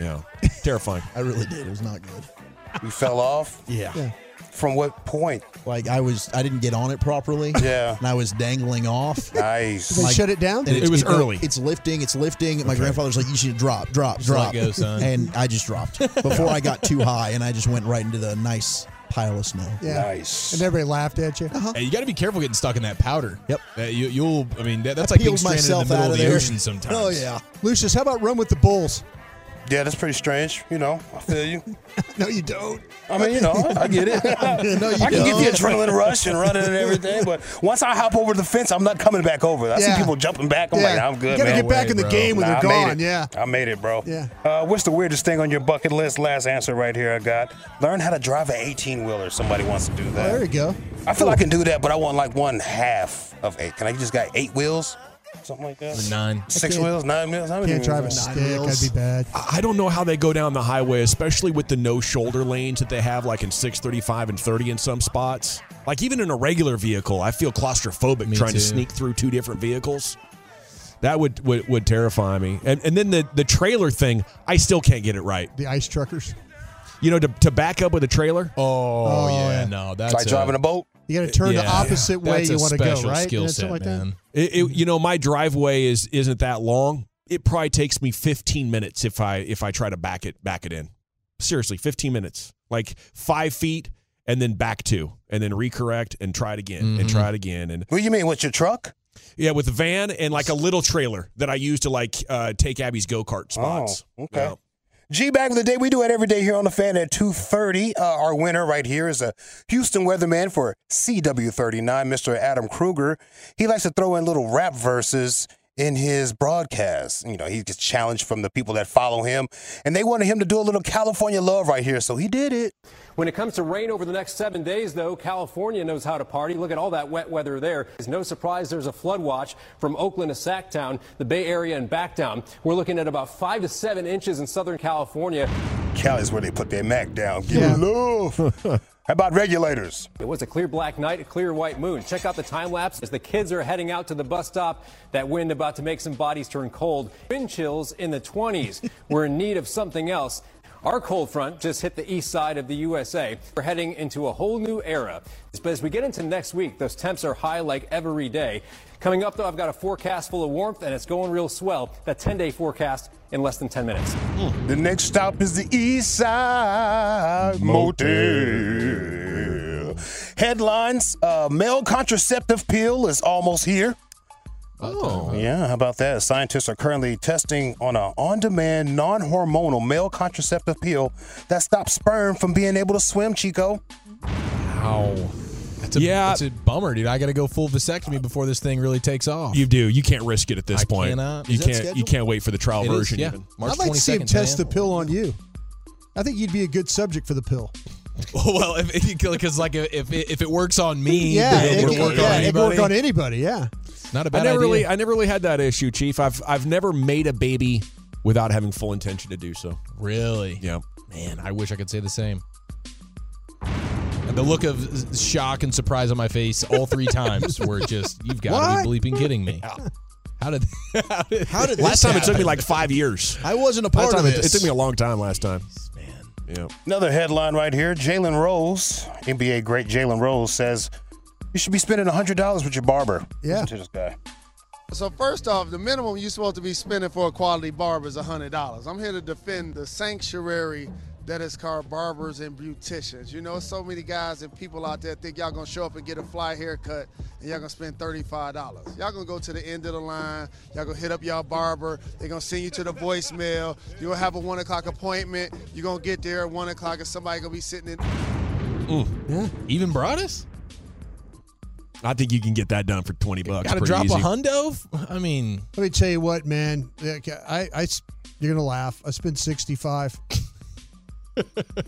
Yeah, terrifying. I really did. It was not good. You fell off? Yeah. yeah. From what point? Like I was, I didn't get on it properly. Yeah. And I was dangling off. Nice. Like, they shut it down? It, it was it, early. It's lifting. It's lifting. Okay. My grandfather's like, you should drop, drop, just drop. Let go, son. And I just dropped before I got too high, and I just went right into the nice pile of snow. Yeah. Nice. And everybody laughed at you. Uh-huh. Hey, you got to be careful getting stuck in that powder. Yep. Uh, you, you'll. I mean, that, that's I like being stranded in the middle of, of the there. ocean sometimes. Oh yeah. Lucius, how about run with the bulls? Yeah, that's pretty strange. You know, I feel you. No, you don't. I mean, you know, I get it. no, you I can don't. get the adrenaline rush and running and everything, but once I hop over the fence, I'm not coming back over. I yeah. see people jumping back. I'm yeah. like, nah, I'm good, you gotta man. You got to get back Wait, in the bro. game when nah, they're gone. Yeah. I made it, bro. Yeah. Uh, what's the weirdest thing on your bucket list? Last answer right here I got. Learn how to drive an eighteen-wheeler. Somebody wants to do that. Well, there you go. I feel cool. I can do that, but I want like one half of eight. Can I just got eight wheels? Something like that. Nine. Six wheels, nine wheels. I can't drive a stick. That'd be bad. I don't know how they go down the highway, especially with the no shoulder lanes that they have, like in six thirty-five and thirty in some spots. Like even in a regular vehicle, I feel claustrophobic me trying too. to sneak through two different vehicles. That would, would, would terrify me. And and then the, the trailer thing, I still can't get it right. The ice truckers. You know, to, to back up with a trailer. Oh, oh yeah, yeah, no, that's it's like a, driving a boat. You got to turn yeah, the opposite yeah. way that's you want to go, right? Skill set, like man. That? It, it, you know, my driveway is isn't that long. It probably takes me fifteen minutes if I if I try to back it back it in. Seriously, fifteen minutes, like five feet, and then back two, and then recorrect and try it again mm-hmm. and try it again. And what do you mean? What's your truck? Yeah, with a van and like a little trailer that I use to like uh, take Abby's go kart spots. Oh, okay. You know? G Bag of the Day, we do it every day here on The Fan at two thirty. Uh, our winner right here is a Houston weatherman for C W thirty-nine, Mister Adam Kruger. He likes to throw in little rap verses in his broadcast. You know, he gets challenged from the people that follow him, and they wanted him to do a little California love right here, so he did it. When it comes to rain over the next seven days, though, California knows how to party. Look at all that wet weather there. It's no surprise there's a flood watch from Oakland to Sac Town, the Bay Area, and back down. We're looking at about five to seven inches in Southern California. Cali's where they put their Mac down. Give yeah. love. How about regulators? It was a clear black night, a clear white moon. Check out the time lapse as the kids are heading out to the bus stop. That wind about to make some bodies turn cold. Wind chills in the twenties. We're in need of something else. Our cold front just hit the east side of the U S A. We're heading into a whole new era. But as we get into next week, those temps are high like every day. Coming up, though, I've got a forecast full of warmth, and it's going real swell. That ten-day forecast in less than ten minutes. Mm. The next stop is the East Side Motel. Headlines, uh, male contraceptive pill is almost here. Oh. Yeah, how about that? Scientists are currently testing on an on-demand, non-hormonal male contraceptive pill that stops sperm from being able to swim, Chico. Wow. That's a, yeah. That's a bummer, dude. I got to go full vasectomy before this thing really takes off. You do. You can't risk it at this I point. Cannot. You can't scheduled? You can't wait for the trial it version. Is, yeah. even. March I'd like to see him test the pill on you. I think you'd be a good subject for the pill. Well, because like if it, if it works on me, yeah, then it, it, it, work yeah, on it can work on anybody. Yeah, not a bad I never idea. Really, I never really had that issue, Chief. I've I've never made a baby without having full intention to do so. Really? Yeah. Man, I wish I could say the same. And the look of shock and surprise on my face all three times were just, you've got to be bleeping kidding me. Yeah. How did? How did? How did last time happen? It took me like five years. I wasn't a part last of this. It, it took me a long time last time. Jeez, man. Yep. Another headline right here. Jalen Rose, N B A great Jalen Rose, says you should be spending one hundred dollars with your barber. Yeah. Listen to this guy. So first off, the minimum you're supposed to be spending for a quality barber is one hundred dollars. I'm here to defend the sanctuary that is called barbers and beauticians. You know, so many guys and people out there think y'all going to show up and get a fly haircut and y'all going to spend thirty-five dollars. Y'all going to go to the end of the line. Y'all going to hit up y'all barber. They're going to send you to the voicemail. You'll have a one o'clock appointment. You're going to get there at one o'clock and somebody going to be sitting in. Mm. Yeah. Even Broadus? I think you can get that done for twenty bucks. Got to drop easy. A hundo? I mean. Let me tell you what, man. I, I, you're going to laugh. I spent sixty-five dollars.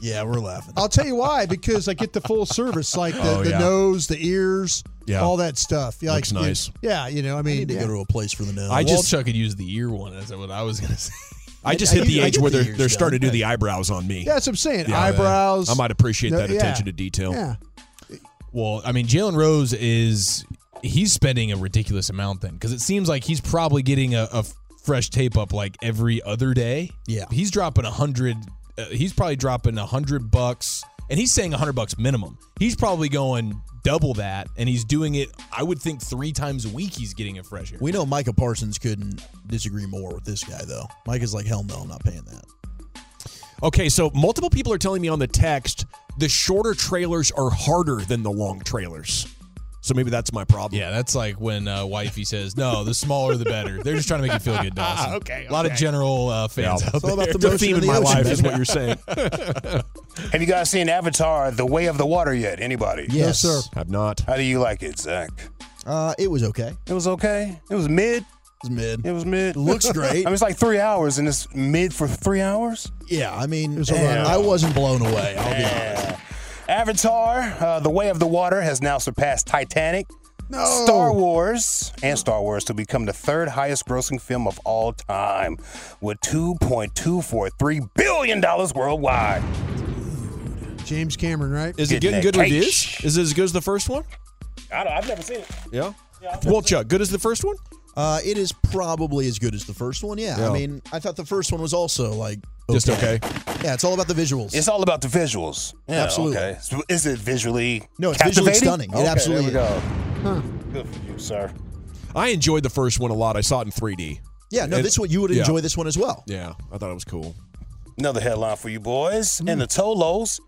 Yeah, we're laughing. I'll tell you why, because I get the full service, like the, oh, yeah. the nose, the ears, yeah. all that stuff. Yeah, looks like, nice. Yeah, you know, I mean. I need to yeah. go to a place for the nose. I just Chuck could use the ear one. That's what I was going to say. I just I, hit I, the I age where the they're, they're starting to do the eyebrows on me. Yeah, that's what I'm saying. Yeah, eyebrows. I might appreciate that yeah. attention to detail. Yeah. Well, I mean, Jalen Rose is, he's spending a ridiculous amount then, because it seems like he's probably getting a, a fresh tape up like every other day. Yeah. He's dropping a hundred. Uh, he's probably dropping a hundred bucks, and he's saying a hundred bucks minimum. He's probably going double that, and he's doing it. I would think three times a week he's getting a fresh hair. We know Micah Parsons couldn't disagree more with this guy, though. Micah's like, hell no, I'm not paying that. Okay, so multiple people are telling me on the text the shorter trailers are harder than the long trailers. So maybe that's my problem. Yeah, that's like when uh, wifey says, no, the smaller the better. They're just trying to make you feel good, Dawson. Ah, okay, okay. A lot of general uh, fans yeah, out there. All about the, the theme of the my ocean, life baby. Is what you're saying. Have you guys seen Avatar, The Way of the Water yet? Anybody? Yes, no, sir. I've not. How do you like it, Zach? Uh, it was okay. It was okay? It was mid? It was mid. It was mid. Looks great. I mean, it's like three hours, and it's mid for three hours? Yeah, I mean, it was yeah. I wasn't blown away. I'll yeah. be honest. Avatar, uh, The Way of the Water has now surpassed Titanic, no. Star Wars, and Star Wars to become the third highest grossing film of all time with two point two four three billion dollars worldwide. James Cameron, right? Is Getting it getting good reviews? Is it as good as the first one? I don't I've never seen it. Yeah? yeah well, Chuck, good as the first one? Uh, it is probably as good as the first one, yeah. yeah. I mean, I thought the first one was also, like, okay. Just okay. Yeah, it's all about the visuals. It's all about the visuals. Yeah, absolutely. Okay. So is it visually No, it's visually stunning. It okay, absolutely there we go. Huh. Good for you, sir. I enjoyed the first one a lot. I saw it in three D. Yeah, no, and this one, you would yeah. enjoy this one as well. Yeah, I thought it was cool. Another headline for you boys. Mm. In the Tolos,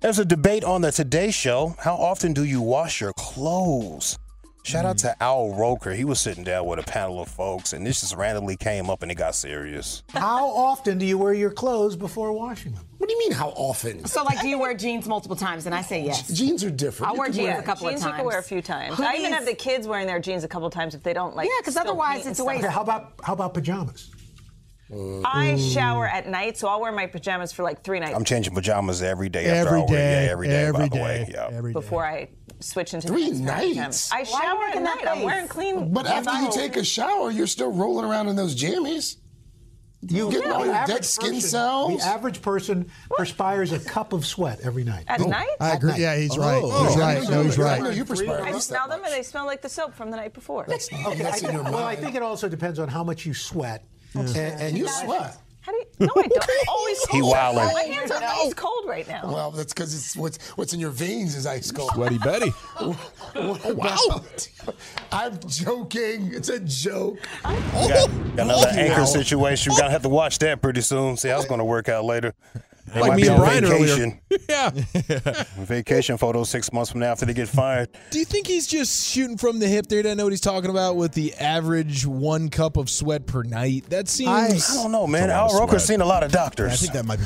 there's a debate on the Today Show. How often do you wash your clothes? Shout out to Al Roker. He was sitting down with a panel of folks, and this just randomly came up, and it got serious. How often do you wear your clothes before washing them? What do you mean, how often? So, like, do you wear jeans multiple times? And I say yes. Jeans are different. I'll wear jeans yeah. a couple jeans of times. Jeans you can wear a few times. Please. I even have the kids wearing their jeans a couple of times if they don't like. Yeah, because otherwise it's a waste. Okay, how about how about pajamas? I shower at night, so I'll wear my pajamas for like three nights. I'm changing pajamas every day. After every, day yeah, every day, every by day, the way. Yeah. Every day. Before I switch into three nights. I shower at night. I'm wearing clean. But after you take a shower, you're still rolling around in those jammies. You get all your dead skin cells? The average person what? perspires a cup of sweat every night. At oh, night? I agree. At yeah, he's oh, right. Oh, he's right. No, he's right. No, you perspire. I smell them, and they smell like the soap from the night before. That's not, okay, that's I, in your mind. Well, I think it also depends on how much you sweat. Yeah. And, and you sweat. How do you, no, I don't. Always cold. He wilding. My hands are ice cold right now. Well, that's because it's what's what's in your veins is ice cold. Sweaty Betty. Wow. I'm joking. It's a joke. I, oh, got another oh, anchor wow. situation. We're gonna have to watch that pretty soon. See, I was gonna work out later. They like might me be and on Brian vacation. Yeah. Vacation photo six months from now after they get fired. Do you think he's just shooting from the hip there? Doesn't know what he's talking about with the average one cup of sweat per night. That seems. I, I don't know, man. Al Roker's seen a lot of doctors. Yeah, I think that might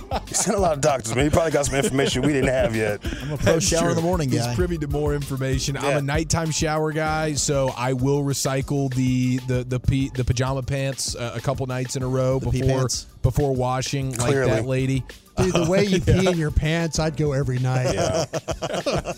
be true. He's seen a lot of doctors, man. He probably got some information we didn't have yet. I'm a pro shower in the morning guy. He's privy to more information. Yeah. I'm a nighttime shower guy, so I will recycle the the the, the, the pajama pants uh, a couple nights in a row the before. Before washing, Clearly. like that lady. Dude, the way you pee yeah. in your pants, I'd go every night. Yeah.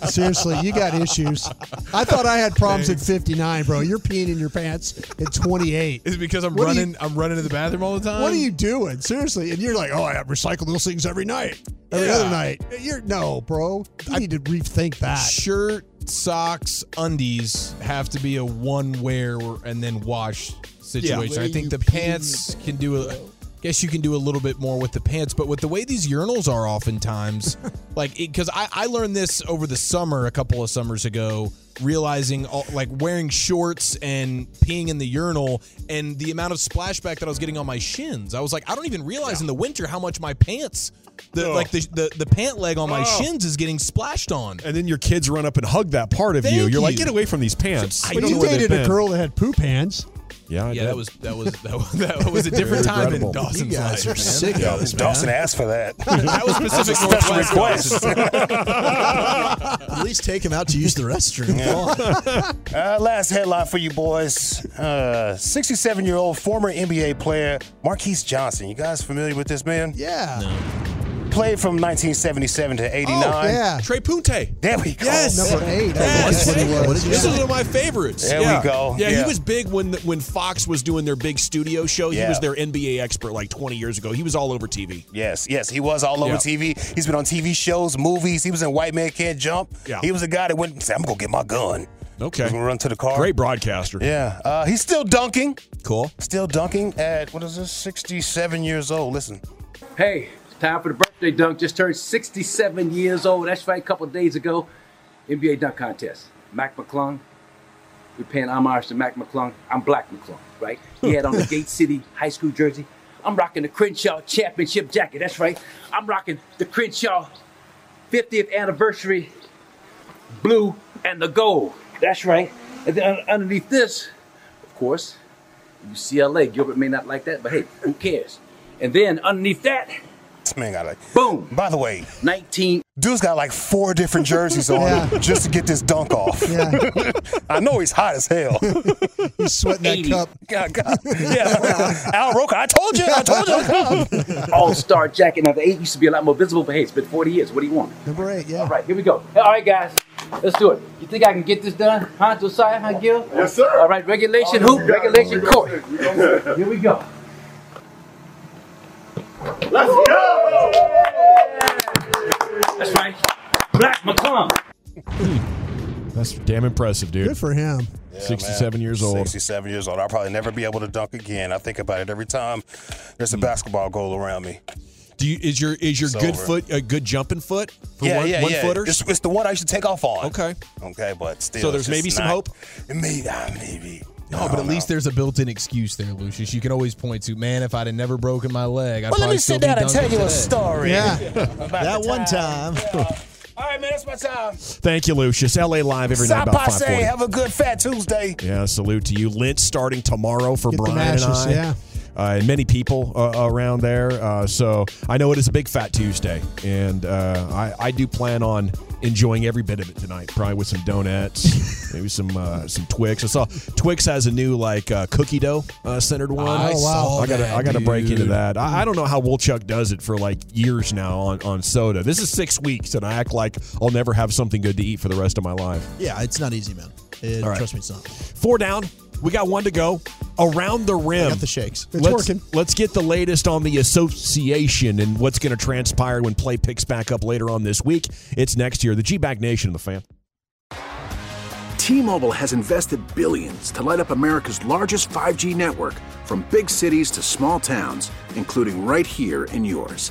Seriously, you got issues. I thought I had problems Thanks. at fifty-nine, bro. You're peeing in your pants at twenty-eight. Is it because I'm what running? You, I'm running to the bathroom all the time. What are you doing? Seriously, and you're like, oh, I recycle those things every night, every yeah. other night. You're no, bro. You I need to rethink that. Shirt, socks, undies have to be a one wear and then wash situation. Yeah, I think the pants can do a. Guess you can do a little bit more with the pants, but with the way these urinals are oftentimes, like, because I, I learned this over the summer a couple of summers ago, realizing, all, like, wearing shorts and peeing in the urinal and the amount of splashback that I was getting on my shins. I was like, I don't even realize yeah. in the winter how much my pants, the, oh. like, the, the the pant leg on my oh. shins is getting splashed on. And then your kids run up and hug that part of Thank you. You're you. like, get away from these pants. I but you dated a girl that had poop hands. Yeah, I yeah, did. that was that was that was, that was a different time in Dawson's you guys life. Are sick yeah, this, Dawson asked for that. That was Pacific Northwest request. At least take him out to use the restroom. Yeah. uh, last headline for you boys: sixty-seven-year-old uh, former N B A player Marquise Johnson. You guys familiar with this man? Yeah. No. Played from nineteen seventy-seven to eighty-nine. Oh, yeah. Trey Punte. There we go. Yes. Number eight. Yes. Was. This is one of my favorites. There yeah. we go. Yeah, yeah, he was big when when Fox was doing their big studio show. Yeah. He was their N B A expert like twenty years ago. He was all over T V. Yes, yes, he was all over yeah. T V. He's been on T V shows, movies. He was in White Man Can't Jump. Yeah. He was a guy that went and said, I'm going to get my gun. Okay. He's going to run to the car. Great broadcaster. Yeah. Uh, he's still dunking. Cool. Still dunking at, what is this, sixty-seven years old. Listen. Hey. Time for the birthday dunk. Just turned sixty-seven years old. That's right, a couple of days ago. N B A dunk contest. Mac McClung. We're paying homage to Mac McClung. I'm Black McClung, right? He had on the Gate City High School jersey. I'm rocking the Crenshaw Championship jacket. That's right. I'm rocking the Crenshaw fiftieth anniversary blue and the gold. That's right. And then underneath this, of course, U C L A. Gilbert may not like that, but hey, who cares? And then underneath that, man got like boom. By the way, nineteen dude's got like four different jerseys on yeah. just to get this dunk off. Yeah. I know he's hot as hell. He's sweating eighty. That cup. God, God. Yeah, Al Roker. I told you. I told you. All star jacket. Now the eight used to be a lot more visible, but hey, it's been forty years. What do you want? Number eight. Yeah. All right, here we go. All right, guys, let's do it. You think I can get this done, huh, Josiah? Huh, Gil? Yes, sir. All right, regulation oh, hoop, regulation court. Here we go. Let's go! That's right. Black McClung. That's damn impressive, dude. Good for him. Yeah, sixty-seven man. Years old. sixty-seven years old. I'll probably never be able to dunk again. I think about it every time there's a basketball goal around me. Do you, is your is your it's good over. foot a good jumping foot for yeah, one, yeah, one yeah. footers? It's, it's the one I should take off on. Okay. Okay, but still. So there's maybe not, some hope? Maybe. Maybe. No, oh, but at least know. There's a built-in excuse there, Lucius. You can always point to, man, if I'd have never broken my leg, I'd well, probably still be dunking. Well, let me sit down and tell you a story. Yeah, yeah. That one time. Yeah. All right, man, that's my time. Thank you, Lucius. L A Live every night about five forty. Have a good Fat Tuesday. Yeah, salute to you. Lent starting tomorrow for Get Brian matches, and I. Yeah. Uh, and many people uh, around there. Uh, so I know it is a big Fat Tuesday, and uh, I, I do plan on enjoying every bit of it tonight, probably with some donuts, maybe some uh, some Twix. I saw Twix has a new like uh, cookie dough uh, centered one. I oh, wow. I got I got to break into that. I, I don't know how Woolchuck does it for like years now on, on soda. This is six weeks, and I act like I'll never have something good to eat for the rest of my life. Yeah, it's not easy, man. It, All right. Trust me, it's not. Four down. We got one to go. around the rim. I got the shakes. It's let's, working. Let's get the latest on the association and what's going to transpire when play picks back up later on this week. It's next year. The G-Back Nation, The Fan. T-Mobile has invested billions to light up America's largest five G network, from big cities to small towns, including right here in yours.